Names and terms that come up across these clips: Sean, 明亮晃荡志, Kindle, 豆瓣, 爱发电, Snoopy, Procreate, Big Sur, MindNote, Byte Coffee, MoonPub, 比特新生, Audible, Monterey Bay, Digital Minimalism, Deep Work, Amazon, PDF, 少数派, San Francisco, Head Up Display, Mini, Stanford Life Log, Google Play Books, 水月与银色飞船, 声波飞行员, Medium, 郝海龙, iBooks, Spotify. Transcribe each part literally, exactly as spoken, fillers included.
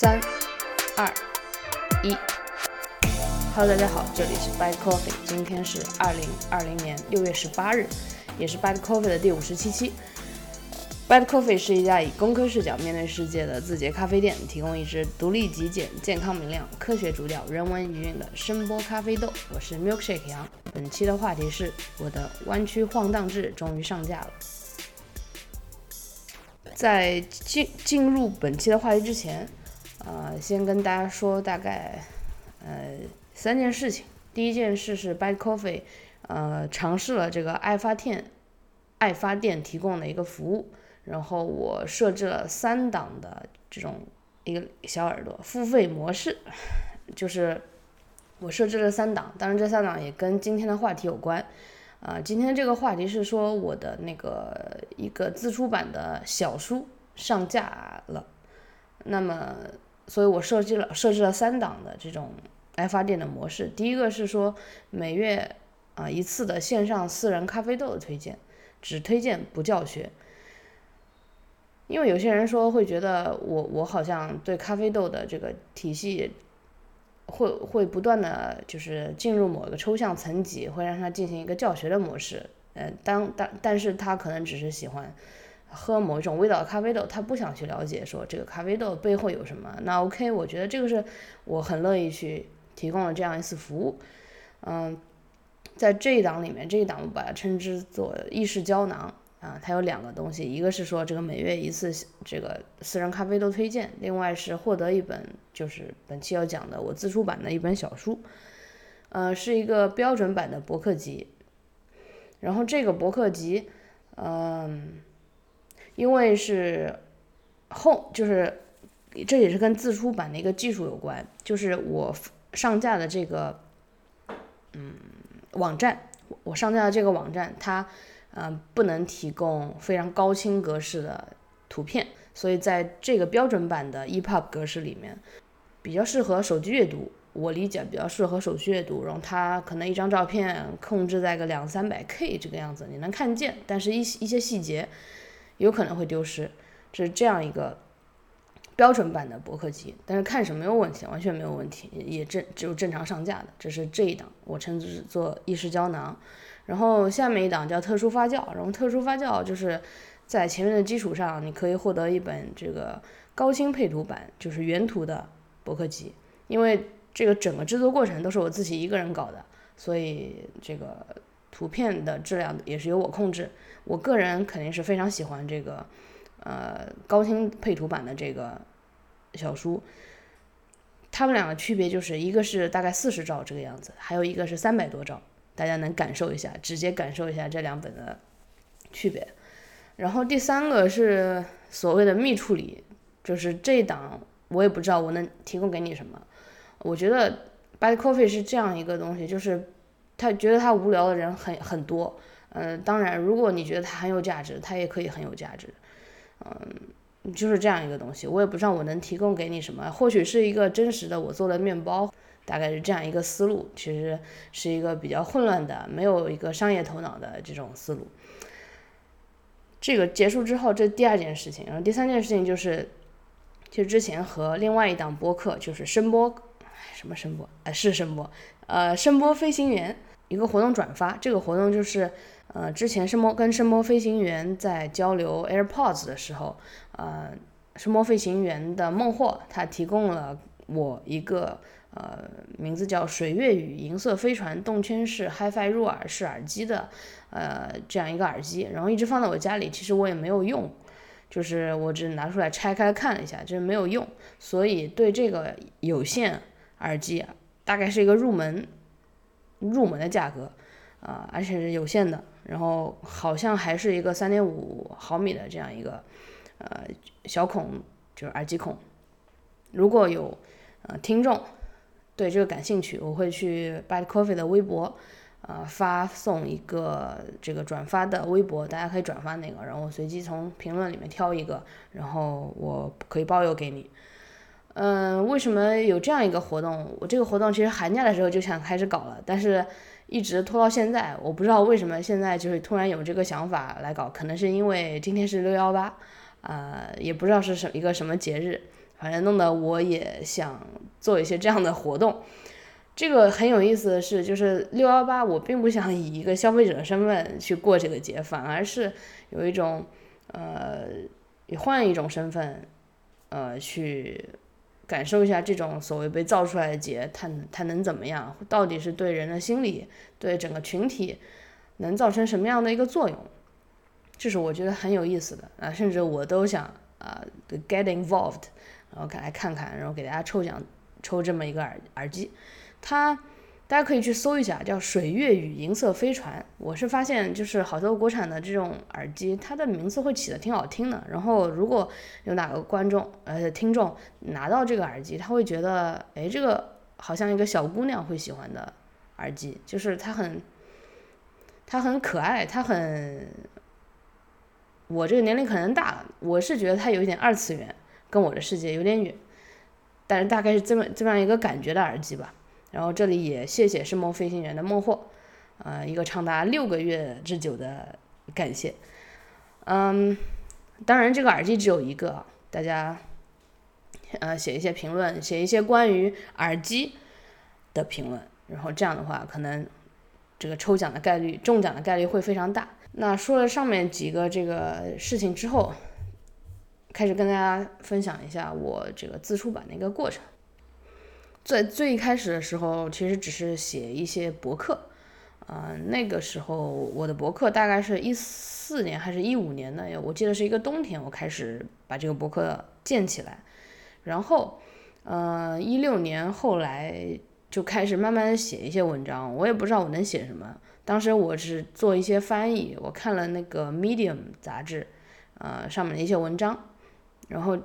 三、二、一。Hello， 大家好，这里是 Byte Coffee， 今天是二零二零年六月十八日，也是 Byte Coffee 的第五十七期。Byte Coffee 是一家以工科视角面对世界的字节咖啡店，提供一支独立极简、健康明亮、科学主调、人文余韵的声波咖啡豆。我是 Milkshake 杨，本期的话题是我的湾区晃荡志终于上架了。在 进, 进入本期的话题之前，呃，先跟大家说大概呃三件事情。第一件事是 Byte Coffee 呃尝试了这个爱发电爱发电提供的一个服务。然后我设置了三档的这种一个小耳朵付费模式，就是我设置了三档，当然这三档也跟今天的话题有关啊、呃。今天这个话题是说我的那个一个自出版的小书上架了，那么所以我设置了设置了三档的这种爱发电的模式。第一个是说每月啊、呃、一次的线上私人咖啡豆的推荐，只推荐不教学。因为有些人说会觉得我我好像对咖啡豆的这个体系会会不断的就是进入某一个抽象层级，会让他进行一个教学的模式，呃，当但但是他可能只是喜欢喝某一种味道的咖啡豆，他不想去了解说这个咖啡豆背后有什么。那 OK， 我觉得这个是我很乐意去提供了这样一次服务，嗯，在这一档里面，这一档我把它称之做意识胶囊。啊，它有两个东西，一个是说这个每月一次这个私人咖啡豆推荐，另外是获得一本就是本期要讲的我自出版的一本小书，呃，是一个标准版的博客集。然后这个博客集，嗯、呃，因为是后就是这也是跟自出版的一个技术有关，就是我上架的这个嗯网站，我上架的这个网站它。呃、不能提供非常高清格式的图片，所以在这个标准版的 E P U B 格式里面比较适合手机阅读，我理解比较适合手机阅读。然后它可能一张照片控制在个两三百 K 这个样子，你能看见，但是 一, 一些细节有可能会丢失，这是这样一个标准版的博客集。但是看什么没有问题，完全没有问题，也正只有正常上架的。这是这一档我称之做意识胶囊。然后下面一档叫特殊发酵，然后特殊发酵就是在前面的基础上，你可以获得一本这个高清配图版，就是原图的博客集。因为这个整个制作过程都是我自己一个人搞的，所以这个图片的质量也是由我控制。我个人肯定是非常喜欢这个呃高清配图版的这个小书。他们两个区别就是一个是大概四十兆这个样子，还有一个是三百多兆。大家能感受一下，直接感受一下这两本的区别。然后第三个是所谓的密处理，就是这一档我也不知道我能提供给你什么。我觉得 Byte Coffee 是这样一个东西，就是他觉得他无聊的人很很多，呃，当然如果你觉得他很有价值，他也可以很有价值，嗯，就是这样一个东西。我也不知道我能提供给你什么，或许是一个真实的我做的面包。大概是这样一个思路，其实是一个比较混乱的，没有一个商业头脑的这种思路。这个结束之后，这第二件事情。然后第三件事情就是，就之前和另外一档播客，就是声波，什么声波？呃，是声波，呃，声波飞行员一个活动转发。这个活动就是，呃，之前声波跟声波飞行员在交流 AirPods 的时候，呃，声波飞行员的孟获他提供了我一个。呃，名字叫水月与银色飞船动圈式 HiFi 入耳式耳机的，呃，这样一个耳机，然后一直放在我家里，其实我也没有用，就是我只拿出来拆开看了一下，就是没有用，所以对这个有线耳机、啊、大概是一个入门入门的价格，啊、呃，而且是有线的，然后好像还是一个 三点五毫米的这样一个呃小孔，就是耳机孔。如果有呃听众。对这个感兴趣，我会去 Byte Coffee 的微博，呃，发送一个这个转发的微博，大家可以转发那个，然后我随机从评论里面挑一个，然后我可以包邮给你。嗯、呃，为什么有这样一个活动？我这个活动其实寒假的时候就想开始搞了，但是一直拖到现在，我不知道为什么现在就是突然有这个想法来搞，可能是因为今天是六一八，呃，也不知道是什一个什么节日。反正弄得我也想做一些这样的活动。这个很有意思的是，就是六一八我并不想以一个消费者身份去过这个节，反而是有一种呃换一种身份呃去感受一下这种所谓被造出来的节，它它能怎么样，到底是对人的心理，对整个群体能造成什么样的一个作用，这是我觉得很有意思的啊，甚至我都想啊 get involved， 然后来看看，然后给大家抽奖，抽这么一个耳耳机。它大家可以去搜一下，叫水月与银色飞船。我是发现就是好多国产的这种耳机，它的名字会起得挺好听的，然后如果有哪个观众呃听众拿到这个耳机，他会觉得哎，这个好像一个小姑娘会喜欢的耳机，就是它很它很可爱，它很，我这个年龄可能大了，我是觉得它有一点二次元，跟我的世界有点远，但是大概是这么这么样一个感觉的耳机吧。然后这里也谢谢是梦飞行员的孟获，呃，一个长达六个月之久的感谢。嗯，当然这个耳机只有一个啊，大家呃写一些评论，写一些关于耳机的评论，然后这样的话，可能这个抽奖的概率、中奖的概率会非常大。那说了上面几个这个事情之后，开始跟大家分享一下我这个自出版的一个过程。最最一开始的时候，其实只是写一些博客，啊、呃，那个时候我的博客大概是一四年还是一五年的，我记得是一个冬天，我开始把这个博客建起来，然后，呃，一六年后来就开始慢慢写一些文章，我也不知道我能写什么，当时我是做一些翻译，我看了那个 Medium 杂志，呃，上面的一些文章，然后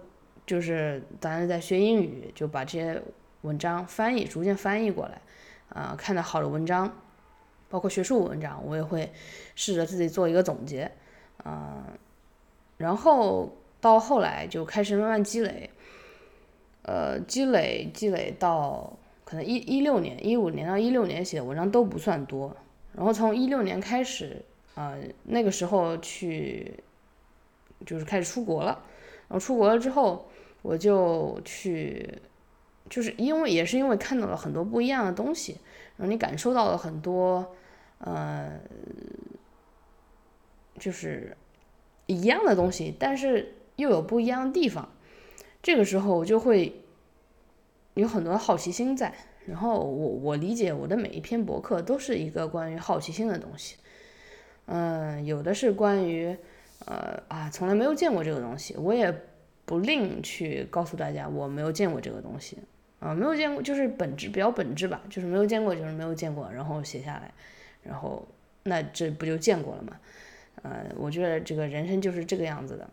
就是咱是在学英语，就把这些文章翻译，逐渐翻译过来，啊、呃，看到好的文章，包括学术文章，我也会试着自己做一个总结，啊、呃，然后到后来就开始慢慢积累，呃，积累积累到可能一一六年、一五年到一六年写的文章都不算多，然后从一六年开始，啊、呃，那个时候去就是开始出国了，然后出国了之后，我就去。就是因为也是因为看到了很多不一样的东西，然后你感受到了很多呃就是一样的东西，但是又有不一样的地方，这个时候我就会有很多好奇心在，然后我我理解我的每一篇博客都是一个关于好奇心的东西，嗯、呃、有的是关于呃啊从来没有见过这个东西，我也不吝去告诉大家我没有见过这个东西，啊，没有见过就是本质，比较本质吧，就是没有见过就是没有见过，然后写下来，然后那这不就见过了吗？呃，我觉得这个人生就是这个样子的。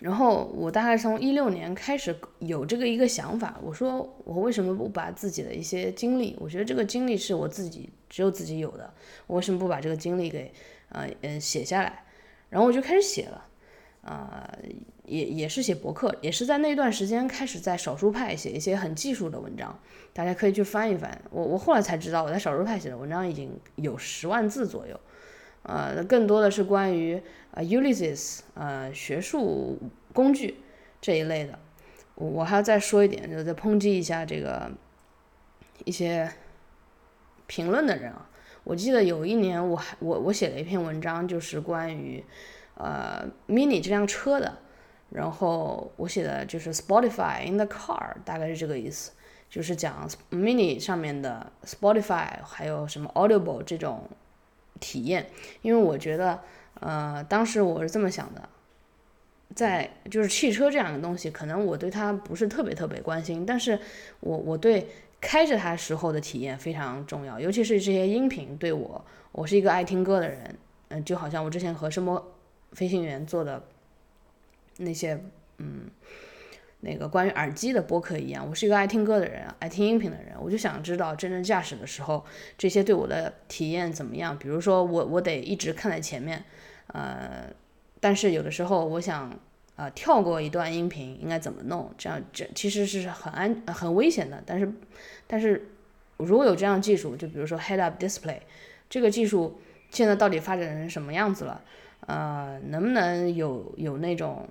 然后我大概从一六年开始有这个一个想法，我说我为什么不把自己的一些经历，我觉得这个经历是我自己只有自己有的，我为什么不把这个经历给呃嗯写下来？然后我就开始写了，啊、呃。也也是写博客，也是在那段时间开始在少数派写一些很技术的文章，大家可以去翻一翻。我我后来才知道，我在少数派写的文章已经有十万字左右，呃，更多的是关于呃 Ulysses 呃学术工具这一类的。我还要再说一点，就再抨击一下这个一些评论的人啊。我记得有一年我还我我写了一篇文章，就是关于呃 Mini 这辆车的。然后我写的就是 Spotify in the car， 大概是这个意思，就是讲 Mini 上面的 Spotify 还有什么 Audible 这种体验。因为我觉得呃，当时我是这么想的，在就是汽车这样的东西，可能我对它不是特别特别关心，但是我我对开着它时候的体验非常重要，尤其是这些音频对我，我是一个爱听歌的人，嗯、呃，就好像我之前和声波飞行员做的那些嗯，那个关于耳机的播客一样，我是一个爱听歌的人，爱听音频的人，我就想知道真正驾驶的时候这些对我的体验怎么样。比如说我我得一直看在前面，呃，但是有的时候我想啊、呃、跳过一段音频应该怎么弄？这样这其实是很安很危险的。但是但是如果有这样技术，就比如说 Head Up Display 这个技术现在到底发展成什么样子了？呃，能不能有有那种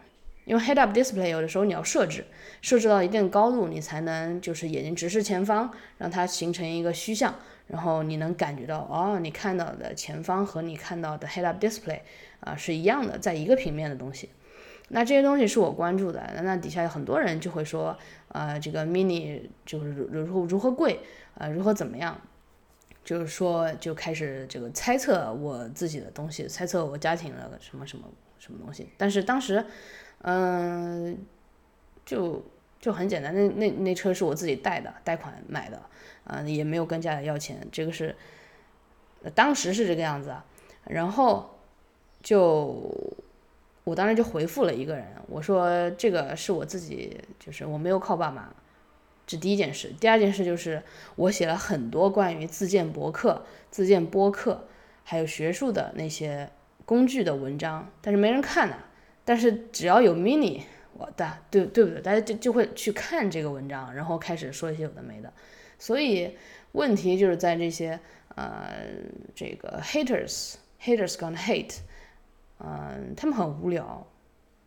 因为 head-up display 有的时候你要设置，设置到一定高度，你才能就是眼睛直视前方，让它形成一个虚像，然后你能感觉到哦，你看到的前方和你看到的 head-up display 啊是一样的，在一个平面的东西。那这些东西是我关注的，那底下有很多人就会说，呃，这个 mini 就是如何如何贵，呃，如何怎么样。就是说就开始这个猜测我自己的东西，猜测我家庭的什么什么什么东西。但是当时嗯、呃，就就很简单，那那那车是我自己贷的，贷款买的啊、呃，也没有跟家里要钱，这个是当时是这个样子啊。然后就我当时就回复了一个人，我说这个是我自己，就是我没有靠爸妈。这第一件事。第二件事就是我写了很多关于自建博客自建播客还有学术的那些工具的文章，但是没人看啊，但是只要有 mini 我大对对不对，大家就就会去看这个文章，然后开始说一些有的没的。所以问题就是在这些呃这个 haters haters gonna hate， 嗯、呃，他们很无聊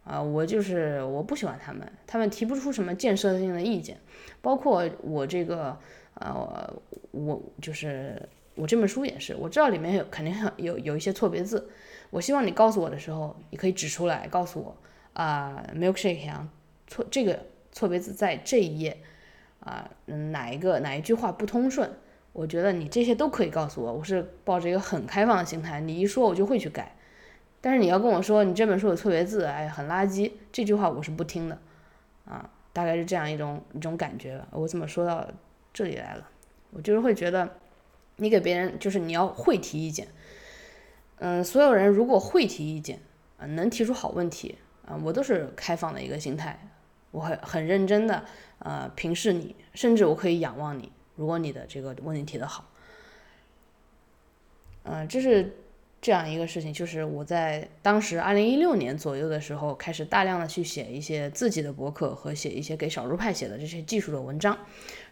啊、呃，我就是我不喜欢他们，他们提不出什么建设性的意见，包括我这个，呃，我就是我这本书也是，我知道里面有肯定有有一些错别字，我希望你告诉我的时候，你可以指出来告诉我啊、呃、，milkshake 啊，错这个错别字在这一页啊、呃，哪一个哪一句话不通顺，我觉得你这些都可以告诉我，我是抱着一个很开放的心态，你一说我就会去改。但是你要跟我说你这本书有错别字，哎，很垃圾，这句话我是不听的，啊，大概是这样一种一种感觉吧。我怎么说到这里来了？我就是会觉得，你给别人就是你要会提意见，嗯，所有人如果会提意见，啊，能提出好问题，啊，我都是开放的一个心态，我很很认真的呃平视你，甚至我可以仰望你，如果你的这个问题提得好，嗯、呃，这是。这样一个事情，就是我在当时二零一六年左右的时候，开始大量的去写一些自己的博客和写一些给少数派写的这些技术的文章，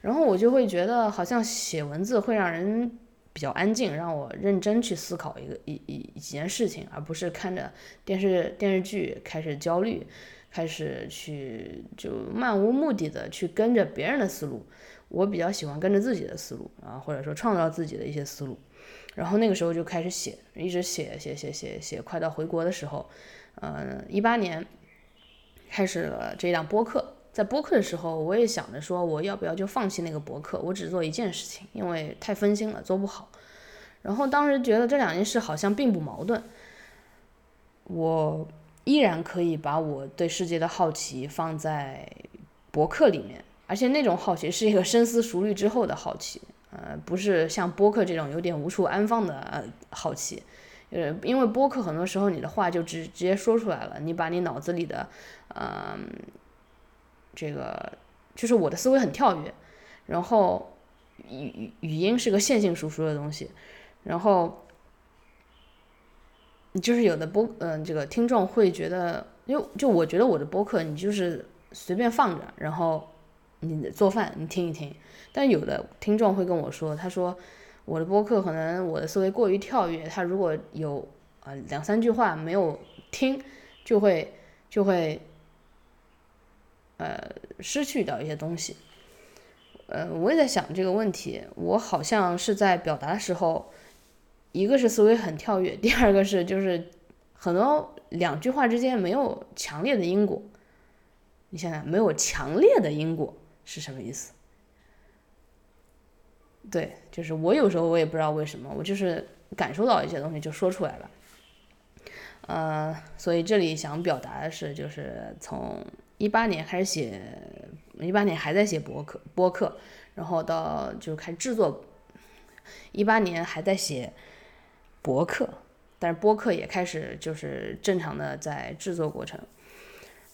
然后我就会觉得好像写文字会让人比较安静，让我认真去思考一个一一几件事情，而不是看着电视电视剧开始焦虑，开始去就漫无目的的去跟着别人的思路。我比较喜欢跟着自己的思路啊，或者说创造自己的一些思路。然后那个时候就开始写，一直写写写写写，快到回国的时候，呃，一八年开始了这档播客。在播客的时候，我也想着说，我要不要就放弃那个播客，我只做一件事情，因为太分心了，做不好。然后当时觉得这两件事好像并不矛盾，我依然可以把我对世界的好奇放在播客里面，而且那种好奇是一个深思熟虑之后的好奇。呃，不是像播客这种有点无处安放的、呃、好奇，呃，因为播客很多时候你的话就直直接说出来了，你把你脑子里的，呃，这个就是我的思维很跳跃，然后语语音是个线性输出的东西，然后就是有的播，嗯、呃，这个听众会觉得，因为就我觉得我的播客你就是随便放着，然后。你做饭你听一听，但有的听众会跟我说，他说我的播客可能我的思维过于跳跃，他如果有、呃、两三句话没有听就会就会呃失去掉一些东西。呃，我也在想这个问题，我好像是在表达的时候，一个是思维很跳跃，第二个是就是很多两句话之间没有强烈的因果。你想想，没有强烈的因果是什么意思？对，就是我有时候我也不知道为什么，我就是感受到一些东西就说出来了。呃，所以这里想表达的是，就是从一八年开始写，一八年还在写博客，博客，然后到就开始制作，一八年还在写博客，但是博客也开始就是正常的在制作过程，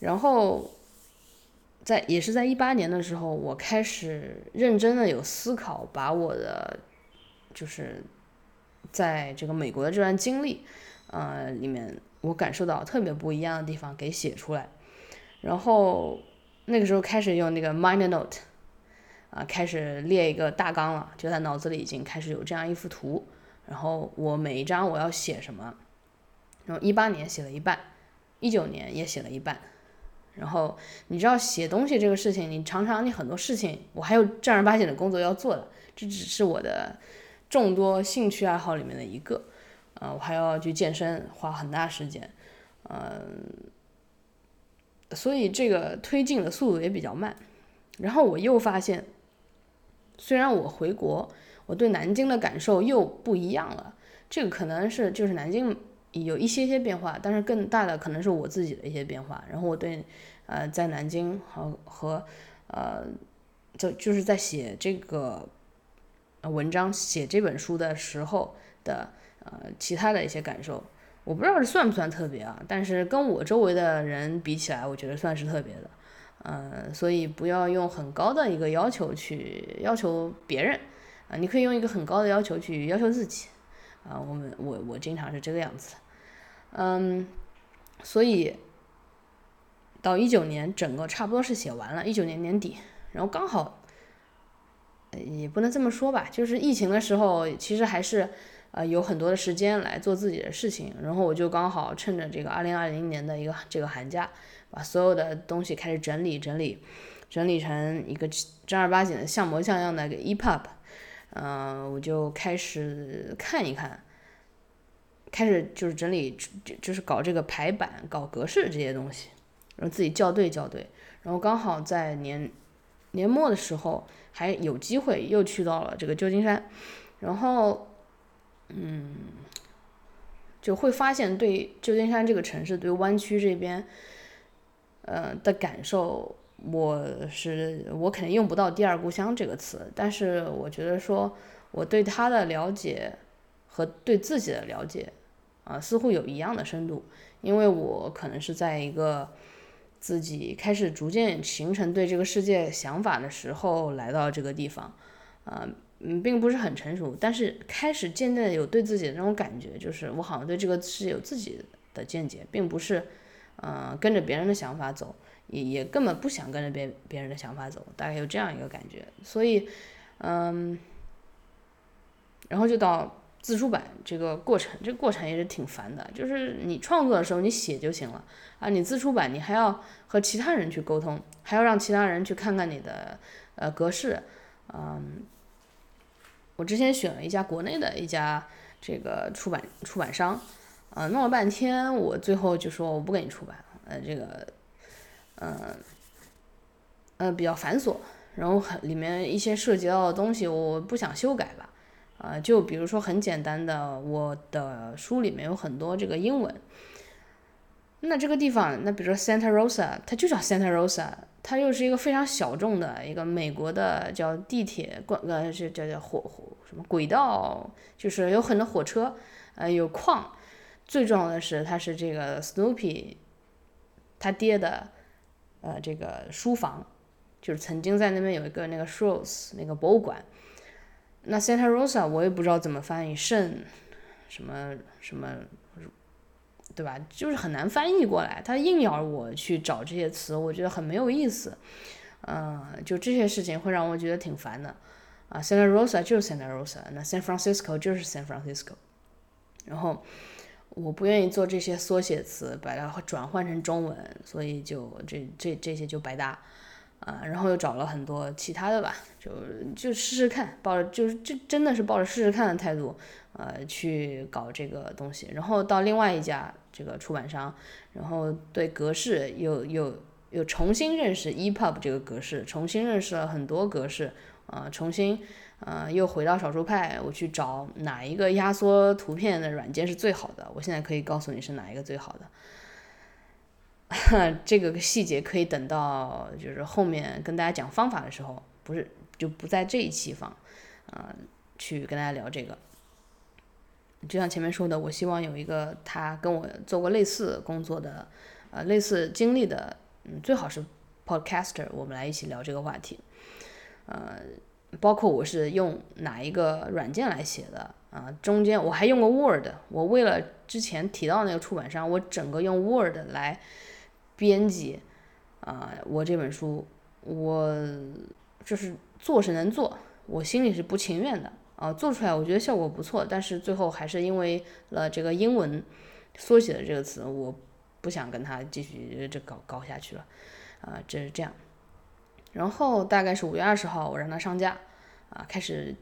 然后。在也是在一八年的时候，我开始认真的有思考，把我的就是在这个美国的这段经历，呃，里面我感受到特别不一样的地方给写出来。然后那个时候开始用那个 MindNote 啊、呃，开始列一个大纲了，就在脑子里已经开始有这样一幅图。然后我每一章我要写什么，然后一八年写了一半，一九年也写了一半。然后你知道写东西这个事情，你常常你很多事情我还有正儿八经的工作要做的，这只是我的众多兴趣爱好里面的一个，呃，我还要去健身，花很大时间，呃，所以这个推进的速度也比较慢。然后我又发现，虽然我回国，我对南京的感受又不一样了，这个可能是就是南京有一些些变化，但是更大的可能是我自己的一些变化。然后我对呃在南京和和呃就就是在写这个文章写这本书的时候的呃其他的一些感受，我不知道这算不算特别啊，但是跟我周围的人比起来，我觉得算是特别的。呃所以不要用很高的一个要求去要求别人啊、呃、你可以用一个很高的要求去要求自己。啊、呃，我们我我经常是这个样子的，嗯，所以到一九年整个差不多是写完了，一九年年底，然后刚好也不能这么说吧，就是疫情的时候，其实还是呃有很多的时间来做自己的事情，然后我就刚好趁着这个二零二零年的一个这个寒假，把所有的东西开始整理整理，整理成一个正儿八经的像模像样的一个 E P U B。嗯、呃，我就开始看一看，开始就是整理，就是搞这个排版、搞格式这些东西，然后自己校对校对。然后刚好在年年末的时候，还有机会又去到了这个旧金山，然后嗯，就会发现对旧金山这个城市、对湾区这边，呃的感受。我是我肯定用不到第二故乡这个词，但是我觉得说我对他的了解和对自己的了解啊、呃，似乎有一样的深度，因为我可能是在一个自己开始逐渐形成对这个世界想法的时候来到这个地方，呃，并不是很成熟，但是开始渐渐有对自己的那种感觉，就是我好像对这个是有自己的见解，并不是呃跟着别人的想法走。也也根本不想跟着别别人的想法走，大概有这样一个感觉，所以，嗯，然后就到自出版这个过程，这个过程也是挺烦的，就是你创作的时候你写就行了啊，你自出版你还要和其他人去沟通，还要让其他人去看看你的呃格式，嗯，我之前选了一家国内的一家这个出版出版商，呃，弄了半天，我最后就说我不给你出版，呃，这个。呃呃比较繁琐，然后里面一些涉及到的东西我不想修改吧，呃就比如说很简单的，我的书里面有很多这个英文，那这个地方，那比如说 Santa Rosa， 它就叫 Santa Rosa， 它又是一个非常小众的一个美国的叫地铁呃是叫叫火火什么轨道，就是有很多火车，呃有矿，最重要的是它是这个 Snoopy 他爹的呃，这个书房，就是曾经在那边有一个那个 Shows 那个博物馆。那 Santa Rosa 我也不知道怎么翻译，圣什么什么，对吧？就是很难翻译过来。他硬要我去找这些词，我觉得很没有意思。嗯、呃，就这些事情会让我觉得挺烦的。啊 ，Santa Rosa 就是 Santa Rosa， 那 San Francisco 就是 San Francisco。然后。我不愿意做这些缩写词，把它转换成中文，所以就这这这些就白搭，啊、呃，然后又找了很多其他的吧，就就试试看，抱着就是这真的是抱着试试看的态度，呃，去搞这个东西。然后到另外一家这个出版商，然后对格式又又又重新认识 E P U B 这个格式，重新认识了很多格式，呃，重新。呃，又回到少数派，我去找哪一个压缩图片的软件是最好的，我现在可以告诉你是哪一个最好的。这个细节可以等到就是后面跟大家讲方法的时候，不是就不在这一期放，呃，去跟大家聊这个。就像前面说的，我希望有一个他跟我做过类似工作的，呃，类似经历的，嗯，最好是 podcaster， 我们来一起聊这个话题，呃。包括我是用哪一个软件来写的啊？中间我还用过 Word， 我为了之前提到那个出版商，我整个用 Word 来编辑啊，我这本书我就是做是能做，我心里是不情愿的啊，做出来我觉得效果不错，但是最后还是因为了这个英文缩写的这个词，我不想跟他继续这搞搞下去了，啊、呃，这是这样。然后大概是五月二十号，我让他上架，啊，开始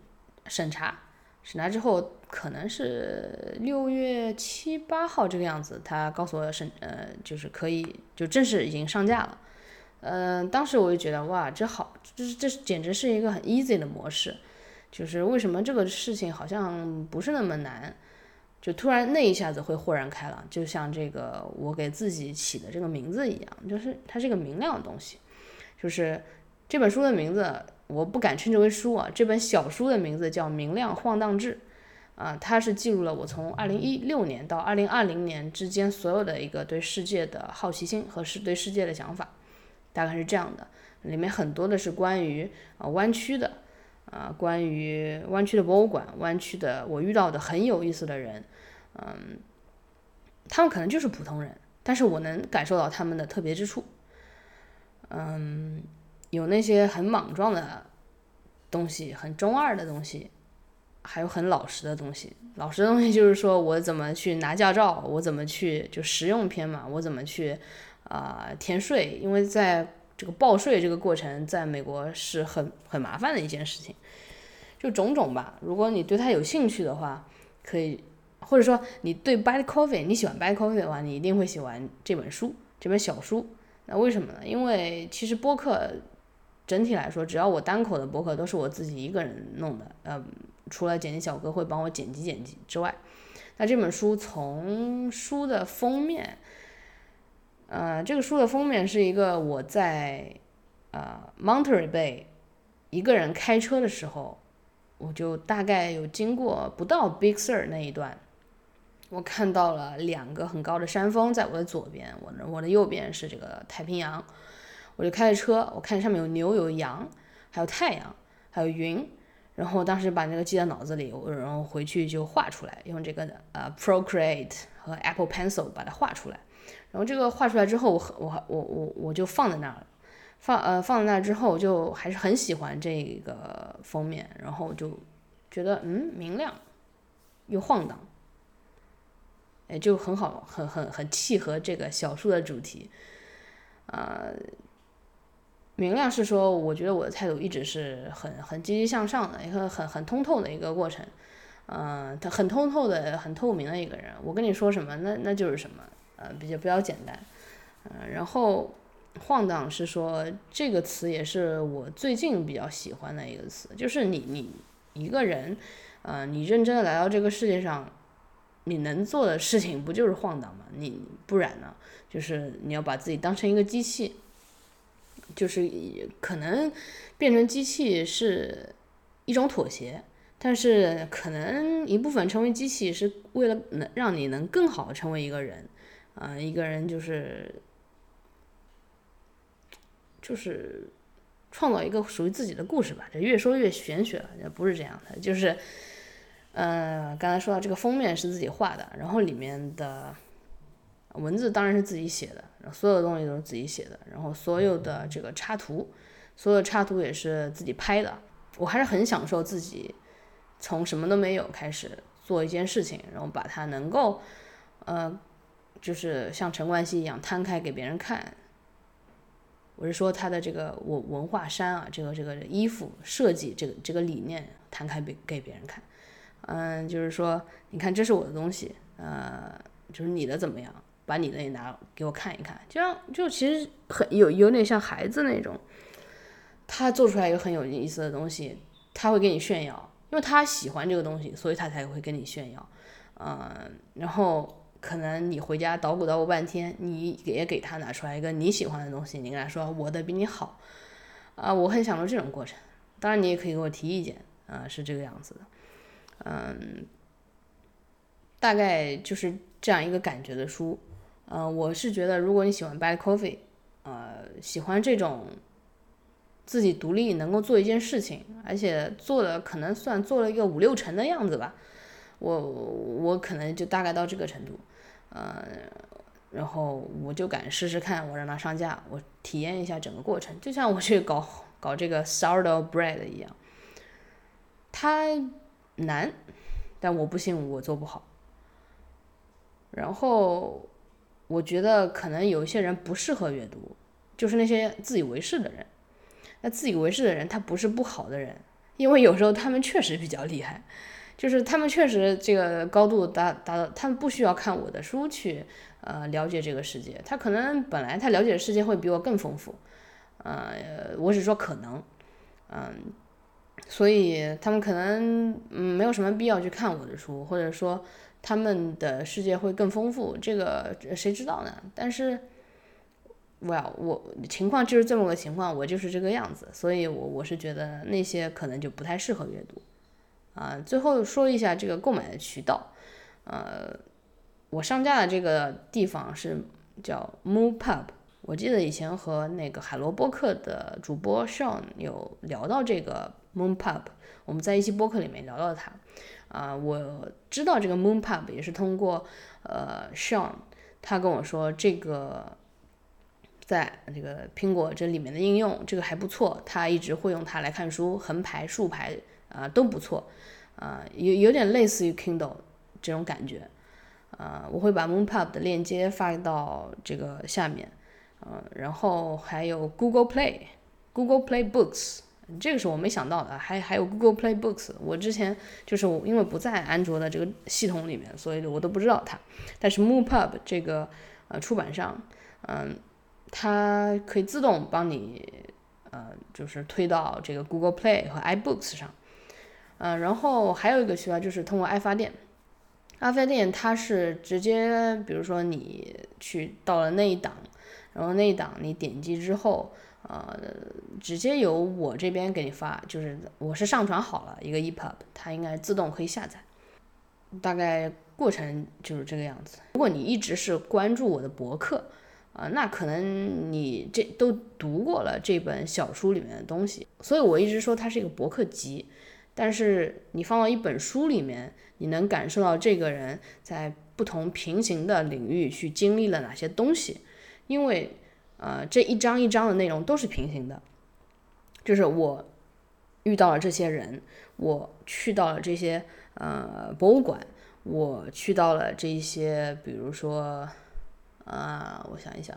审查，审查之后可能是六月七八号这个样子，他告诉我审，呃，就是可以就正式已经上架了。嗯、呃，当时我就觉得哇，这好，这这简直是一个很 easy 的模式，就是为什么这个事情好像不是那么难。就突然那一下子会豁然开朗，就像这个我给自己起的这个名字一样，就是它是一个明亮的东西。就是这本书的名字我不敢称之为书啊，这本小书的名字叫《明亮晃荡志》啊，它是记录了我从二零一六年到二零二零年之间所有的一个对世界的好奇心和对世界的想法，大概是这样的。里面很多的是关于啊湾区的。啊，关于湾区的博物馆，湾区的我遇到的很有意思的人，嗯，他们可能就是普通人，但是我能感受到他们的特别之处。嗯，有那些很莽撞的东西，很中二的东西，还有很老实的东西。老实的东西就是说我怎么去拿驾照，我怎么去就实用篇嘛，我怎么去啊、呃、填税，因为在这个报税这个过程在美国是很很麻烦的一件事情，就种种吧。如果你对它有兴趣的话，可以，或者说你对 Byte Coffee 你喜欢 Byte Coffee 的话，你一定会喜欢这本书，这本小书。那为什么呢？因为其实播客整体来说，只要我单口的播客都是我自己一个人弄的，呃，除了剪辑小哥会帮我剪辑剪辑之外，那这本书从书的封面。呃，这个书的封面是一个我在呃 Monterey Bay 一个人开车的时候，我就大概有经过不到 Big Sur 那一段，我看到了两个很高的山峰在我的左边，我的我的右边是这个太平洋，我就开着车，我看上面有牛有羊，还有太阳，还有云，然后当时把那个记在脑子里，然后回去就画出来，用这个呃 Procreate 和 Apple Pencil 把它画出来。然后这个画出来之后，我我我我我就放在那儿了，放呃放在那儿之后，就还是很喜欢这个封面，然后就觉得嗯明亮又晃荡，哎就很好，很很很契合这个小说的主题，呃，明亮是说，我觉得我的态度一直是很很积极向上的，一个很很通透的一个过程，嗯、呃，他很通透的、很透明的一个人，我跟你说什么，那那就是什么。呃，比较比较简单，嗯、呃，然后晃荡是说这个词也是我最近比较喜欢的一个词，就是你你一个人，呃，你认真的来到这个世界上，你能做的事情不就是晃荡吗？你不然呢，就是你要把自己当成一个机器，就是可能变成机器是一种妥协。但是可能一部分成为机器是为了能让你能更好成为一个人，啊、呃，一个人就是就是创造一个属于自己的故事吧。这越说越玄学了，不是这样的，就是呃，刚才说到这个封面是自己画的，然后里面的文字当然是自己写的，然后所有的东西都是自己写的，然后所有的这个插图，所有的插图也是自己拍的。我还是很享受自己。从什么都没有开始做一件事情，然后把它能够呃就是像陈冠希一样摊开给别人看。我是说他的这个我文化衫啊，这个这个衣服设计这个这个理念摊开给给别人看。嗯、呃、就是说你看这是我的东西，呃就是你的怎么样，把你的也拿给我看一看。就像就其实很有有点像孩子那种，他做出来一个很有意思的东西，他会给你炫耀。因为他喜欢这个东西，所以他才会跟你炫耀，嗯，然后可能你回家捣鼓捣鼓半天，你也给他拿出来一个你喜欢的东西，你跟他说我的比你好，啊、呃，我很享受这种过程。当然你也可以给我提意见，啊、呃，是这个样子的，嗯，大概就是这样一个感觉的书，嗯、呃，我是觉得如果你喜欢 Byte Coffee， 呃，喜欢这种。自己独立能够做一件事情，而且做了可能算做了一个五六成的样子吧，我我可能就大概到这个程度，呃，然后我就敢试试看，我让它上架，我体验一下整个过程，就像我去搞搞这个 sourdough bread 一样，它难，但我不信我做不好。然后我觉得可能有一些人不适合阅读，就是那些自以为是的人。那自以为是的人他不是不好的人，因为有时候他们确实比较厉害，就是他们确实这个高度达达到，他们不需要看我的书去呃了解这个世界，他可能本来他了解的世界会比我更丰富，呃，我只说可能，嗯、呃，所以他们可能嗯没有什么必要去看我的书，或者说他们的世界会更丰富，这个谁知道呢？但是。Well, 我情况就是这么个情况，我就是这个样子，所以我我是觉得那些可能就不太适合阅读啊。最后说一下这个购买的渠道，呃，我上架的这个地方是叫 MoonPub， 我记得以前和那个海螺播客的主播 Sean 有聊到这个 MoonPub， 我们在一期播客里面聊到它啊。我知道这个 MoonPub 也是通过呃 Sean， 他跟我说这个。在这个苹果这里面的应用，这个还不错，他一直会用它来看书，横排竖排啊、呃、都不错，啊、呃、有有点类似于 Kindle 这种感觉，啊、呃、我会把 MoonPub 的链接发到这个下面，嗯、呃，然后还有 Google Play Google Play Books， 这个是我没想到的，还还有 Google Play Books， 我之前就是我因为不在安卓的这个系统里面，所以我都不知道它，但是 MoonPub 这个呃出版商，嗯、呃。它可以自动帮你呃，就是推到这个 Google Play 和 iBooks 上，呃，然后还有一个渠道就是通过爱发电，爱发电它是直接，比如说你去到了那一档，然后那一档你点击之后，呃，直接由我这边给你发，就是我是上传好了一个 E P U B， 它应该自动可以下载，大概过程就是这个样子。如果你一直是关注我的博客。啊、呃，那可能你这都读过了这本小书里面的东西，所以我一直说它是一个博客集，但是你放到一本书里面，你能感受到这个人在不同平行的领域去经历了哪些东西，因为呃这一章一章的内容都是平行的，就是我遇到了这些人，我去到了这些呃博物馆，我去到了这些比如说。啊，我想一想，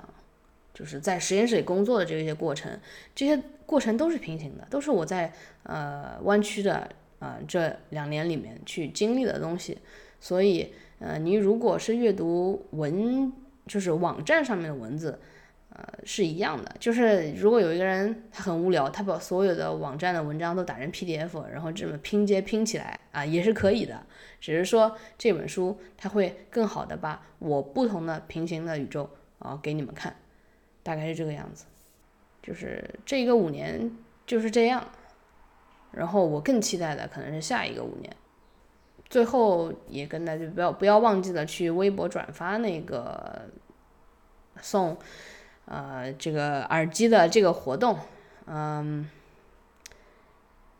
就是在实验室里工作的这些过程，这些过程都是平行的，都是我在呃湾区的啊、呃、这两年里面去经历的东西。所以，呃，你如果是阅读文，就是网站上面的文字，呃，是一样的。就是如果有一个人他很无聊，他把所有的网站的文章都打成 P D F， 然后这么拼接拼起来啊，也是可以的。只是说这本书它会更好的把我不同的平行的宇宙啊给你们看，大概是这个样子。就是这个五年就是这样，然后我更期待的可能是下一个五年。最后也跟大家不要不要忘记了去微博转发那个送呃这个耳机的这个活动，嗯。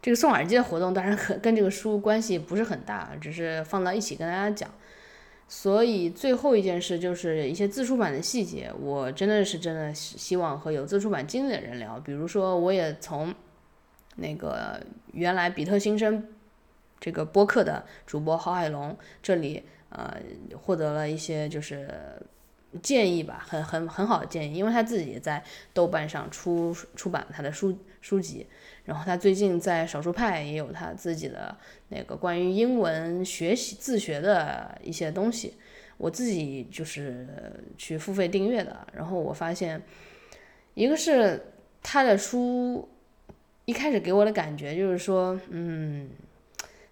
这个送耳机的活动当然跟这个书关系不是很大，只是放到一起跟大家讲。所以最后一件事就是一些自出版的细节，我真的是真的希望和有自出版经历的人聊。比如说我也从那个原来比特新生这个播客的主播郝海龙这里呃获得了一些就是建议吧，很很很好的建议，因为他自己也在豆瓣上出出版他的书书籍，然后他最近在少数派也有他自己的那个关于英文学习自学的一些东西，我自己就是去付费订阅的。然后我发现，一个是他的书一开始给我的感觉就是说，嗯，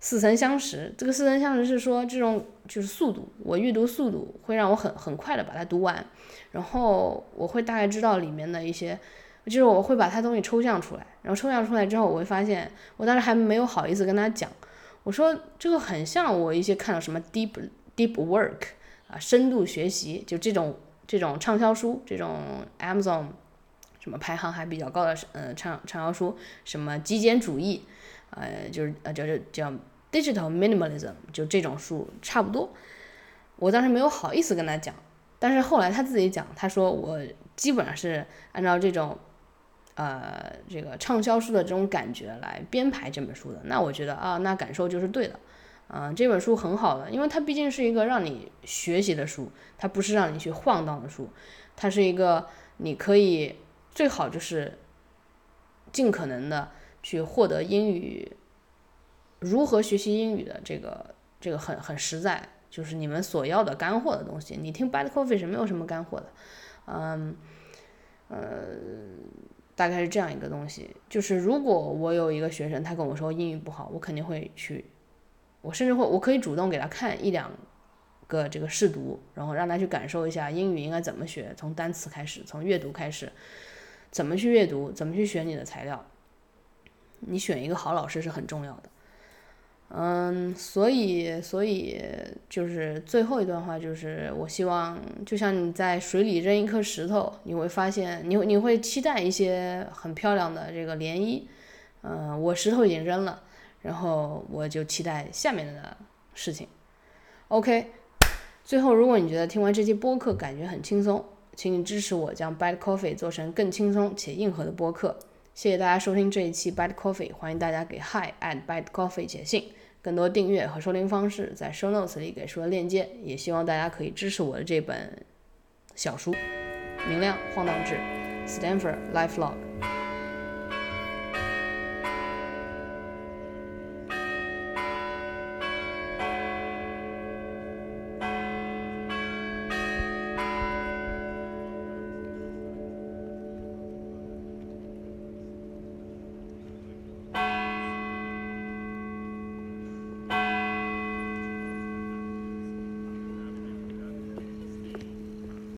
似曾相识。这个似曾相识是说这种。就是速度，我阅读速度会让我很很快的把它读完，然后我会大概知道里面的一些，就是我会把它东西抽象出来，然后抽象出来之后，我会发现，我当时还没有好意思跟他讲，我说这个很像我一些看到什么 deep deep work 啊，深度学习，就这种这种畅销书，这种 Amazon 什么排行还比较高的呃畅畅销书，什么极简主义，呃就是呃叫叫。Digital Minimalism 就这种书差不多，我当时没有好意思跟他讲，但是后来他自己讲，他说我基本上是按照这种呃这个畅销书的这种感觉来编排这本书的，那我觉得啊，那感受就是对的啊，这本书很好的，因为它毕竟是一个让你学习的书，它不是让你去晃荡的书，它是一个你可以最好就是尽可能的去获得英语，如何学习英语的这个这个很很实在，就是你们所要的干货的东西。你听 Byte Coffee 是没有什么干货的，嗯呃，大概是这样一个东西。就是如果我有一个学生，他跟我说英语不好，我肯定会去。我甚至会，我可以主动给他看一两个这个试读，然后让他去感受一下英语应该怎么学，从单词开始，从阅读开始，怎么去阅读，怎么去选你的材料。你选一个好老师是很重要的。嗯，所以，所以就是最后一段话就是，我希望就像你在水里扔一颗石头，你会发现，你你会期待一些很漂亮的这个涟漪。嗯，我石头已经扔了。然后我就期待下面的事情。 OK， 最后如果你觉得听完这期播客感觉很轻松，请你支持我将 Byte Coffee 做成更轻松且硬核的播客。谢谢大家收听这一期 Byte Coffee， 欢迎大家给 Hi at Byte Coffee 写信，更多订阅和收听方式在 Show Notes 里给出了链接，也希望大家可以支持我的这本小书《明亮晃荡志 Stanford Life Log》。